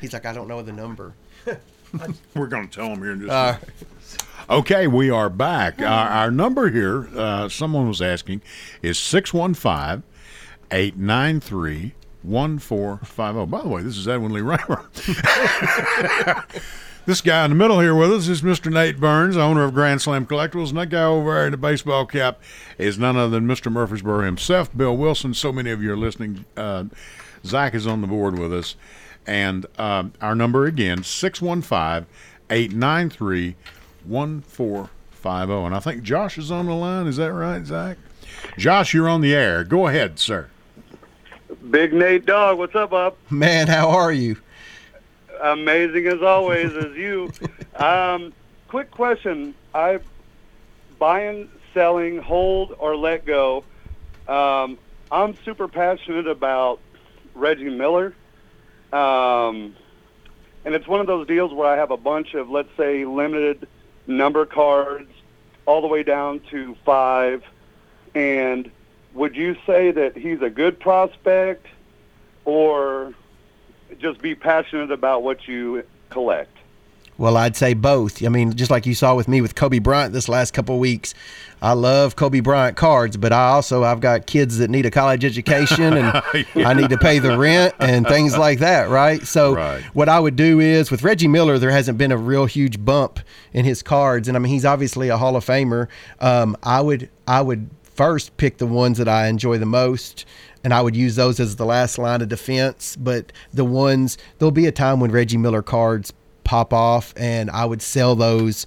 He's like, I don't know the number. We're going to tell him here in just a minute. Okay, we are back. Our number here, someone was asking, is 615-893-1450. By the way, this is Edwin Lee Raymer. This guy in the middle here with us is Mr. Nate Burns, owner of Grand Slam Collectibles, and that guy over there in the baseball cap is none other than Mr. Murfreesboro himself, Bill Wilson. So many of you are listening. Zach is on the board with us. And our number again, 615-893-1450. And I think Josh is on the line. Is that right, Zach? Josh, you're on the air. Go ahead, sir. Big Nate Dog, what's up, Bob? Man, how are you? Amazing as always, as you. Quick question. I buying, selling, hold, or let go. I'm super passionate about Reggie Miller. And it's one of those deals where I have a bunch of, let's say, limited number cards all the way down to 5. And would you say that he's a good prospect or just be passionate about what you collect? Well, I'd say both. I mean, just like you saw with me with Kobe Bryant this last couple of weeks, I love Kobe Bryant cards, but I've got kids that need a college education and yeah. I need to pay the rent and things like that, right? So what I would do is with Reggie Miller, there hasn't been a real huge bump in his cards. And I mean, he's obviously a Hall of Famer. I would first pick the ones that I enjoy the most, and I would use those as the last line of defense. But the ones, there'll be a time when Reggie Miller cards pop off, and I would sell those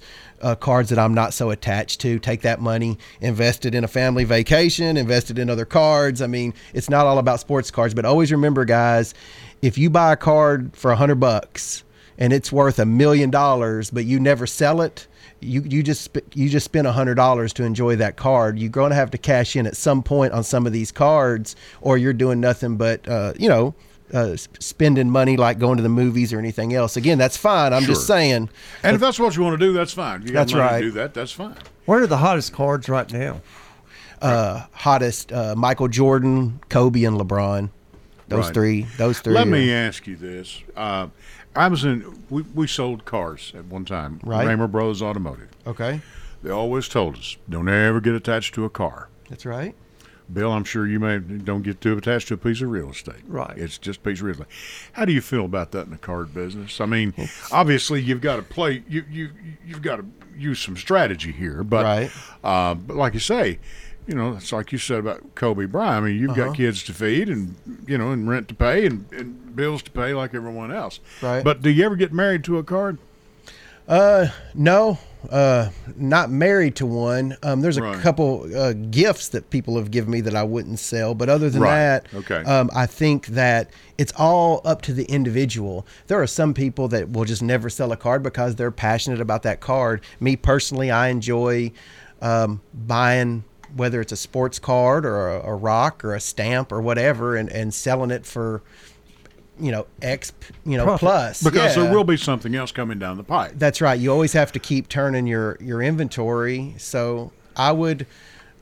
cards that I'm not so attached to, take that money, invest it in a family vacation, invest it in other cards. I mean, it's not all about sports cards, but always remember, guys, if you buy a card for $100 and it's worth $1 million, but you never sell it, you just spent $100 to enjoy that card. You're going to have to cash in at some point on some of these cards, or you're doing nothing but, spending money like going to the movies or anything else. Again, that's fine. I'm just saying. And if that's what you want to do, that's fine. You got money to do that, that's fine. What are the hottest cards right now? Michael Jordan, Kobe, and LeBron. Those three. Let me ask you this. We sold cars at one time. Right. Raymer Brothers Automotive. Okay. They always told us, don't ever get attached to a car. That's right. Bill, I'm sure you don't get too attached to a piece of real estate. Right. It's just a piece of real estate. How do you feel about that in the card business? I mean, obviously you've got to play. You've got to use some strategy here. But, but like you say, you know, it's like you said about Kobe Bryant. I mean, you've got kids to feed and, you know, and rent to pay and bills to pay like everyone else. Right. But do you ever get married to a card? No. Not married to one. There's a couple gifts that people have given me that I wouldn't sell, but other than that, I think that it's all up to the individual. There are some people that will just never sell a card because they're passionate about that card. Me personally, I enjoy buying, whether it's a sports card or a rock or a stamp or whatever, and selling it for profit. Plus. Because there will be something else coming down the pipe. That's right. You always have to keep turning your inventory. So I would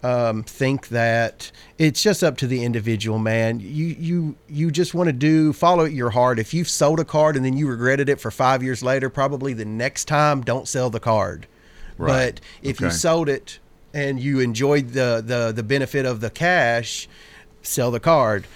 think that it's just up to the individual, man. You just want to follow your heart. If you've sold a card and then you regretted it for 5 years later, probably the next time don't sell the card. Right. But if you sold it and you enjoyed the benefit of the cash, sell the card.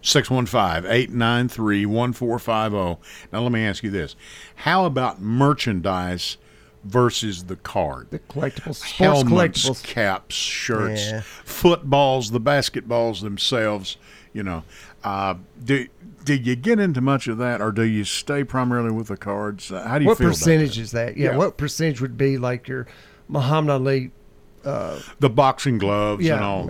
615-893-1450. Now, let me ask you this. How about merchandise versus the card? The collectibles. Sports helmets, collectibles. Caps, shirts, footballs, the basketballs themselves, you know. Do you get into much of that, or do you stay primarily with the cards? How do you feel about that? What percentage is that? Yeah, what percentage would be like your Muhammad Ali, the boxing gloves and all?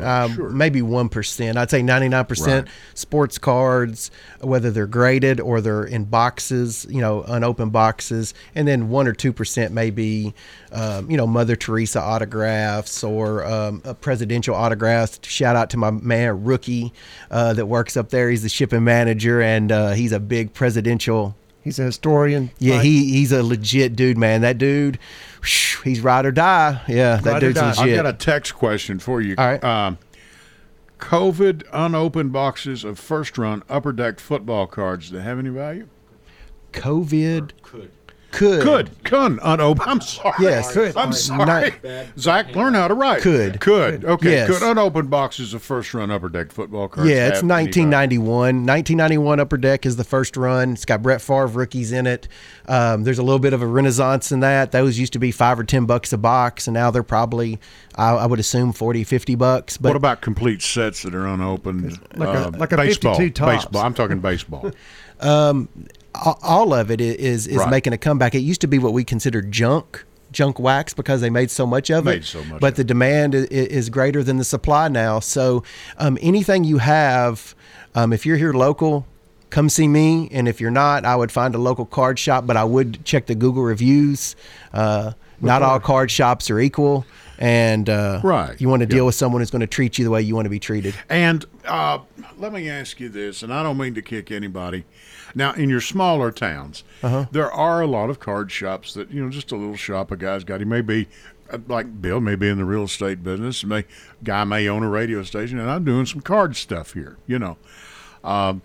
Maybe 1%. I'd say 99% sports cards, whether they're graded or they're in boxes, unopened boxes, and then 1 or 2% maybe, Mother Teresa autographs or presidential autographs. Shout out to my man Rookie that works up there. He's the shipping manager, and he's a big presidential. He's a historian. Yeah, right? He's a legit dude, man. That dude, he's ride or die. Yeah, that dude's legit. I've got a text question for you. All right. COVID unopened boxes of first-run Upper Deck football cards. Do they have any value? COVID could unopened. I'm sorry. Yes, could. I'm sorry. Zach, learn how to write. Could. Okay. Yes. Could unopened boxes of first-run Upper Deck football cards. Yeah, it's 1991. 1991 Upper Deck is the first run. It's got Brett Favre rookies in it. There's a little bit of a renaissance in that. Those used to be $5 or $10 a box, and now they're probably, I would assume, $40, $50. But what about complete sets that are unopened? Like a baseball. 52 Topps. Baseball. I'm talking baseball. All of it is making a comeback. It used to be what we considered junk wax because they made so much of it. But the demand is greater than the supply now. So anything you have, if you're here local, come see me. And if you're not, I would find a local card shop, but I would check the Google reviews. Not all card shops are equal. And you want to deal with someone who's going to treat you the way you want to be treated. And let me ask you this, and I don't mean to kick anybody. Now, in your smaller towns, there are a lot of card shops that, just a little shop a guy's got. He may be, like Bill, may be in the real estate business. Guy may own a radio station, and I'm doing some card stuff here. But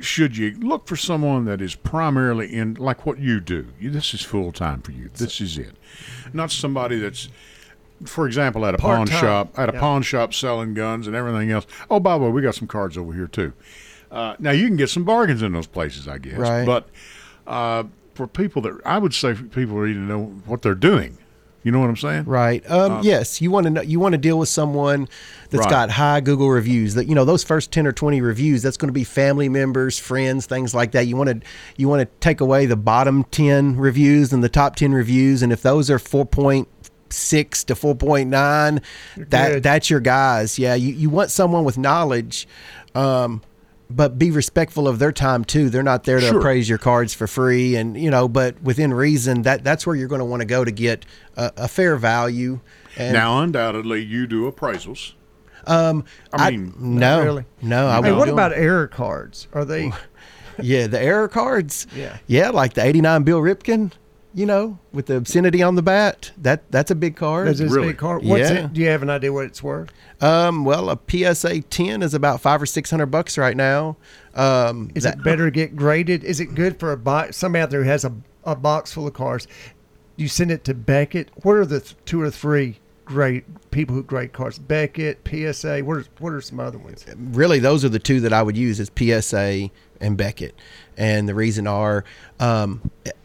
should you look for someone that is primarily in, like what you do? This is full-time for you. This is it. Not somebody that's, for example, at a pawn shop selling guns and everything else. Oh, by the way, we got some cards over here, too. Now, you can get some bargains in those places, I guess. Right. But for people that, I would say people need to know what they're doing. You know what I'm saying? Right. Yes, you want to know, you want to deal with someone that's got high Google reviews. That, you know, those first 10 or 20 reviews, that's going to be family members, friends, things like that. You want to take away the bottom 10 reviews and the top 10 reviews, and if those are 4.6 to 4.9, that's your guys. Yeah, you want someone with knowledge. But be respectful of their time too. They're not there to appraise your cards for free, and you know. But within reason, that's where you're going to want to go to get a fair value. And now, undoubtedly, you do appraisals. I mean, no, I wouldn't. What about error cards? Are they? Yeah, the error cards. Yeah, like the '89 Bill Ripken. You know, with the obscenity on the bat, that's a big card. That's a big card. What's it? Do you have an idea what it's worth? Well, a PSA 10 is about $500 or $600 right now. Is it better to get graded? Is it good for somebody out there who has a box full of cards? You send it to Beckett. What are the two or three great people who grade cards? Beckett, PSA. What are some other ones? Really, those are the two that I would use, is PSA and Beckett. And the reason are,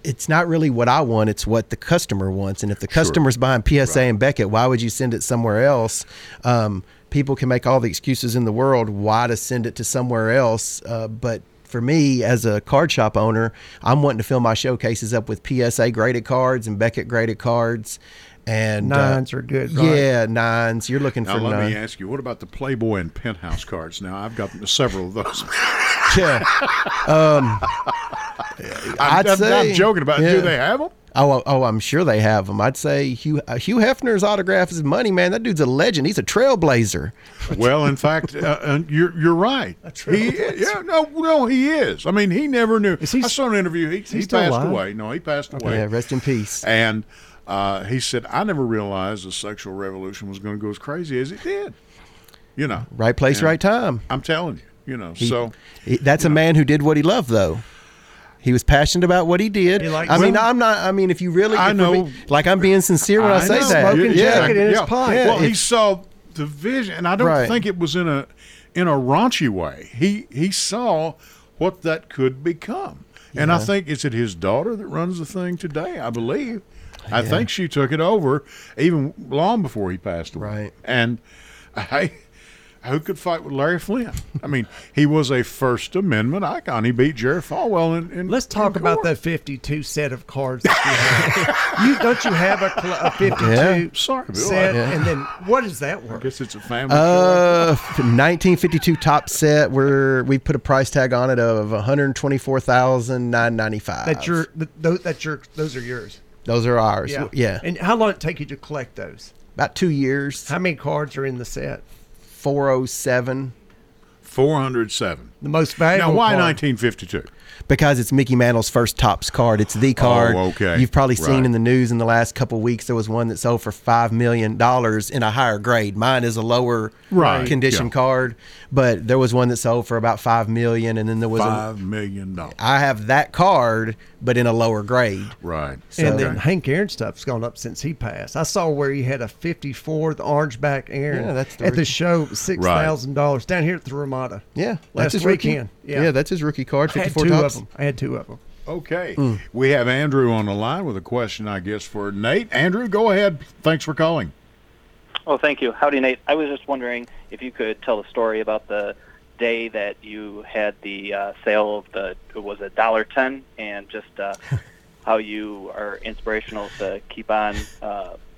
it's not really what I want, it's what the customer wants. And if the customer's buying PSA and Beckett, why would you send it somewhere else? People can make all the excuses in the world why to send it to somewhere else. But for me, as a card shop owner, I'm wanting to fill my showcases up with PSA graded cards and Beckett graded cards. And nines are good, right? Yeah, nines. You're looking for nines. Now, let me ask you, what about the Playboy and Penthouse cards? Now, I've got several of those. Yeah. I'm joking about it. Do they have them? Oh, I'm sure they have them. I'd say Hugh Hefner's autograph is money, man. That dude's a legend. He's a trailblazer. Well, in fact, you're right. He is. I mean, he never knew. I saw an interview. He passed away. No, he passed away. Yeah, rest in peace. And he said, I never realized the sexual revolution was going to go as crazy as it did. You know, right place, right time. I'm telling you. You know, that's a man who did what he loved, though. He was passionate about what he did. If you really, I know, me, like I'm being sincere when I say know, that. Smoking jacket in his pocket. Yeah, well, he saw the vision, and I don't think it was in a raunchy way. He saw what that could become, and I think it's his daughter that runs the thing today. I believe. I think she took it over even long before he passed away. Right, and who could fight with Larry Flynn? I mean, he was a First Amendment icon. He beat Jerry Falwell in Let's talk in about that 52 set of cards. Don't you have a 52 set? Yeah. And then what is that worth? I guess it's a family. 1952 top set where we put a price tag on it of $124,995. Those are yours. Those are ours. Yeah. And how long did it take you to collect those? About 2 years. How many cards are in the set? 407. The most valuable. Now, why card? 1952? Because it's Mickey Mantle's first Topps card. It's the card. Oh, okay. You've probably seen in the news in the last couple of weeks, there was one that sold for $5 million in a higher grade. Mine is a lower condition card, but there was one that sold for about $5 million, and then there was $5 million. I have that card, but in a lower grade. Right. So, and then Hank Aaron stuff's gone up since he passed. I saw where he had a 54, the orange back Aaron at the show, $6,000 down here at the Ramada. Yeah. Last weekend. Yeah, that's his rookie card, 54 Topps. I had two of them. Okay. We have Andrew on the line with a question, I guess, for Nate. Andrew, go ahead. Thanks for calling. Oh, thank you. Howdy, Nate. I was just wondering if you could tell the story about the day that you had the sale of it was $1.10, and just how you are inspirational to keep on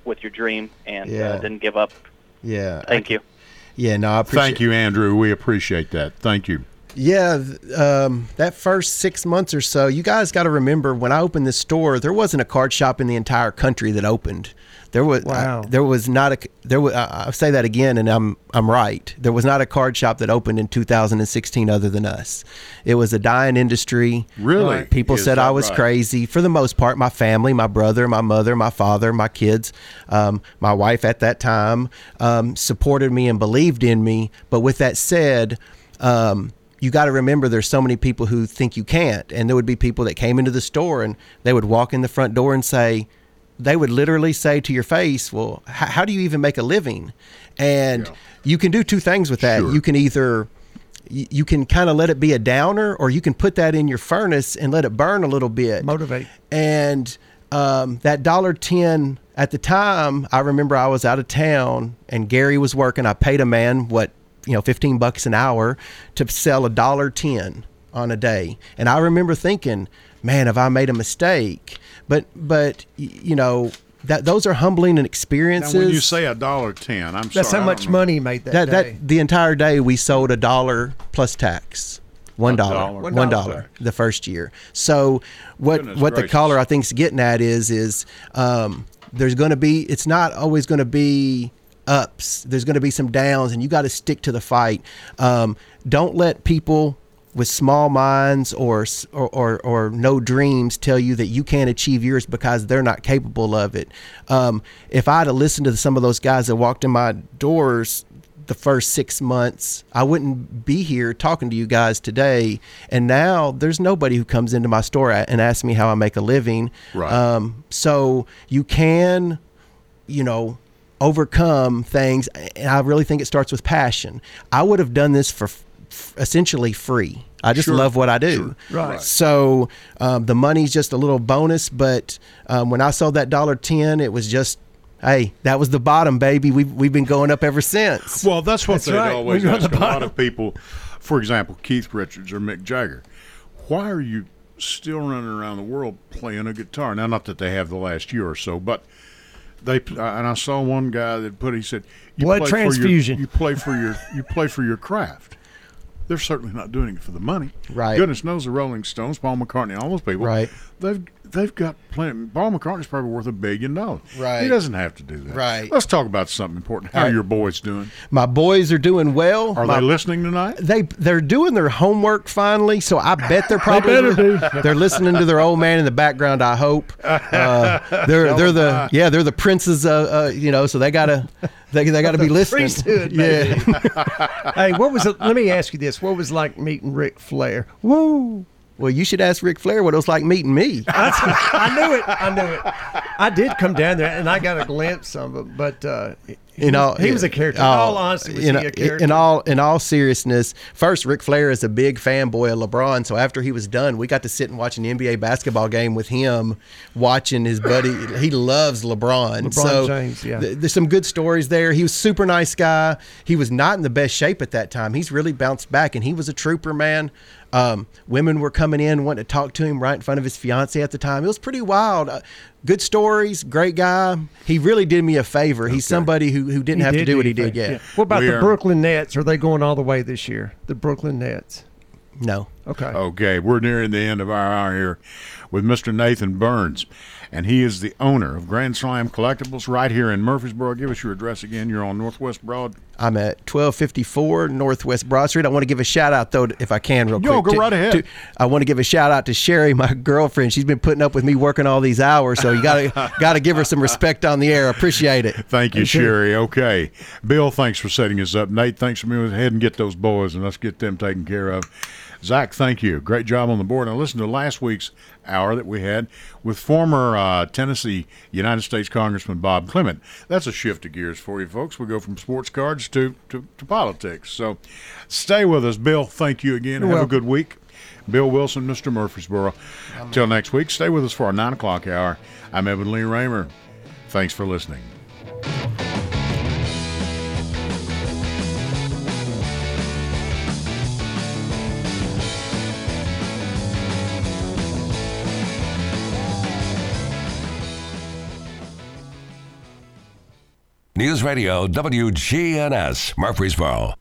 with your dream and didn't give up. Yeah. Thank you. Yeah, no, I appreciate it. Thank you, Andrew. We appreciate that. Thank you. Yeah, that first 6 months or so, you guys got to remember, when I opened this store, there wasn't a card shop in the entire country that opened. There was I'll say that again, and I'm right. There was not a card shop that opened in 2016 other than us. It was a dying industry. Really, people said I was crazy. For the most part, my family, my brother, my mother, my father, my kids, my wife at that time supported me and believed in me. But with that said, you got to remember there's so many people who think you can't. And there would be people that came into the store and they would walk in the front door and say, they would literally say to your face, well, how do you even make a living? And you can do two things with that. Sure. You can either, you can kind of let it be a downer, or you can put that in your furnace and let it burn a little bit. Motivate. And that $1.10 at the time, I remember I was out of town and Gary was working. I paid a man, $15 an hour to sell a $1.10 on a day. And I remember thinking, man, have I made a mistake? But you know, that those are humbling experiences. Now, when you say $1.10, I'm sorry. That's how much money you made that day. The entire day we sold $1 plus tax. $1 the first year. So what the caller I think is getting at is there's going to be, it's not always going to be ups. There's going to be some downs, and you got to stick to the fight. Don't let people with small minds or no dreams tell you that you can't achieve yours because they're not capable of it. If I'd have listened to some of those guys that walked in my doors the first 6 months, I wouldn't be here talking to you guys today. And now there's nobody who comes into my store and asks me how I make a living. Right. So you can, overcome things. And I really think it starts with passion. I would have done this for essentially free. I just love what I do. Sure. Right. So the money's just a little bonus, but when I sold that $1.10, it was just, hey, that was the bottom, baby. We've been going up ever since. Well, that's always ask a lot of people. For example, Keith Richards or Mick Jagger, why are you still running around the world playing a guitar? Now, not that they have the last year or so, but I saw one guy that he said, you play for your craft. They're certainly not doing it for the money. Right. Goodness knows the Rolling Stones, Paul McCartney, all those people. Right. They've got plenty. Paul McCartney's probably worth $1 billion. Right. He doesn't have to do that. Right. Let's talk about something important. How are your boys doing? My boys are doing well. Are they listening tonight? They're doing their homework finally, so I bet they're probably they're listening to their old man in the background. I hope they're the princes. So they gotta. They got to be listening. Priesthood, maybe. Yeah. Hey, let me ask you this. What was like meeting Ric Flair? Woo. Well, you should ask Ric Flair what it was like meeting me. I knew it. I did come down there, and I got a glimpse of him. But he was a character. In all honesty, was he a character? In all seriousness, first, Ric Flair is a big fanboy of LeBron. So after he was done, we got to sit and watch an NBA basketball game with him, watching his buddy. He loves LeBron. LeBron James, yeah. There's some good stories there. He was a super nice guy. He was not in the best shape at that time. He's really bounced back, and he was a trooper, man. Women were coming in wanting to talk to him right in front of his fiance at the time. It was pretty wild. Good stories, great guy. He really did me a favor. Okay. He's somebody who didn't have to do what he did yet. Yeah. What about the Brooklyn Nets? Are they going all the way this year? The Brooklyn Nets? No. Okay, we're nearing the end of our hour here with Mr. Nathan Burns, and he is the owner of Grand Slam Collectibles right here in Murfreesboro. Give us your address again. You're on Northwest Broad. I'm at 1254 Northwest Broad Street. I want to give a shout-out, though, if I can real quick. No, go right ahead. I want to give a shout-out to Sherry, my girlfriend. She's been putting up with me working all these hours, so you got to give her some respect on the air. I appreciate it. Thank you, Sherry. Okay. Bill, thanks for setting us up. Nate, thanks for moving ahead and get those boys, and let's get them taken care of. Zach, thank you. Great job on the board. I listened to last week's hour that we had with former Tennessee United States Congressman Bob Clement. That's a shift of gears for you folks. We go from sports cards to politics. So stay with us. Bill, thank you again. Have a good week. Bill Wilson, Mr. Murfreesboro. Till next week, stay with us for our 9 o'clock hour. I'm Edmund Lee Raymer. Thanks for listening. News Radio WGNS, Murfreesboro.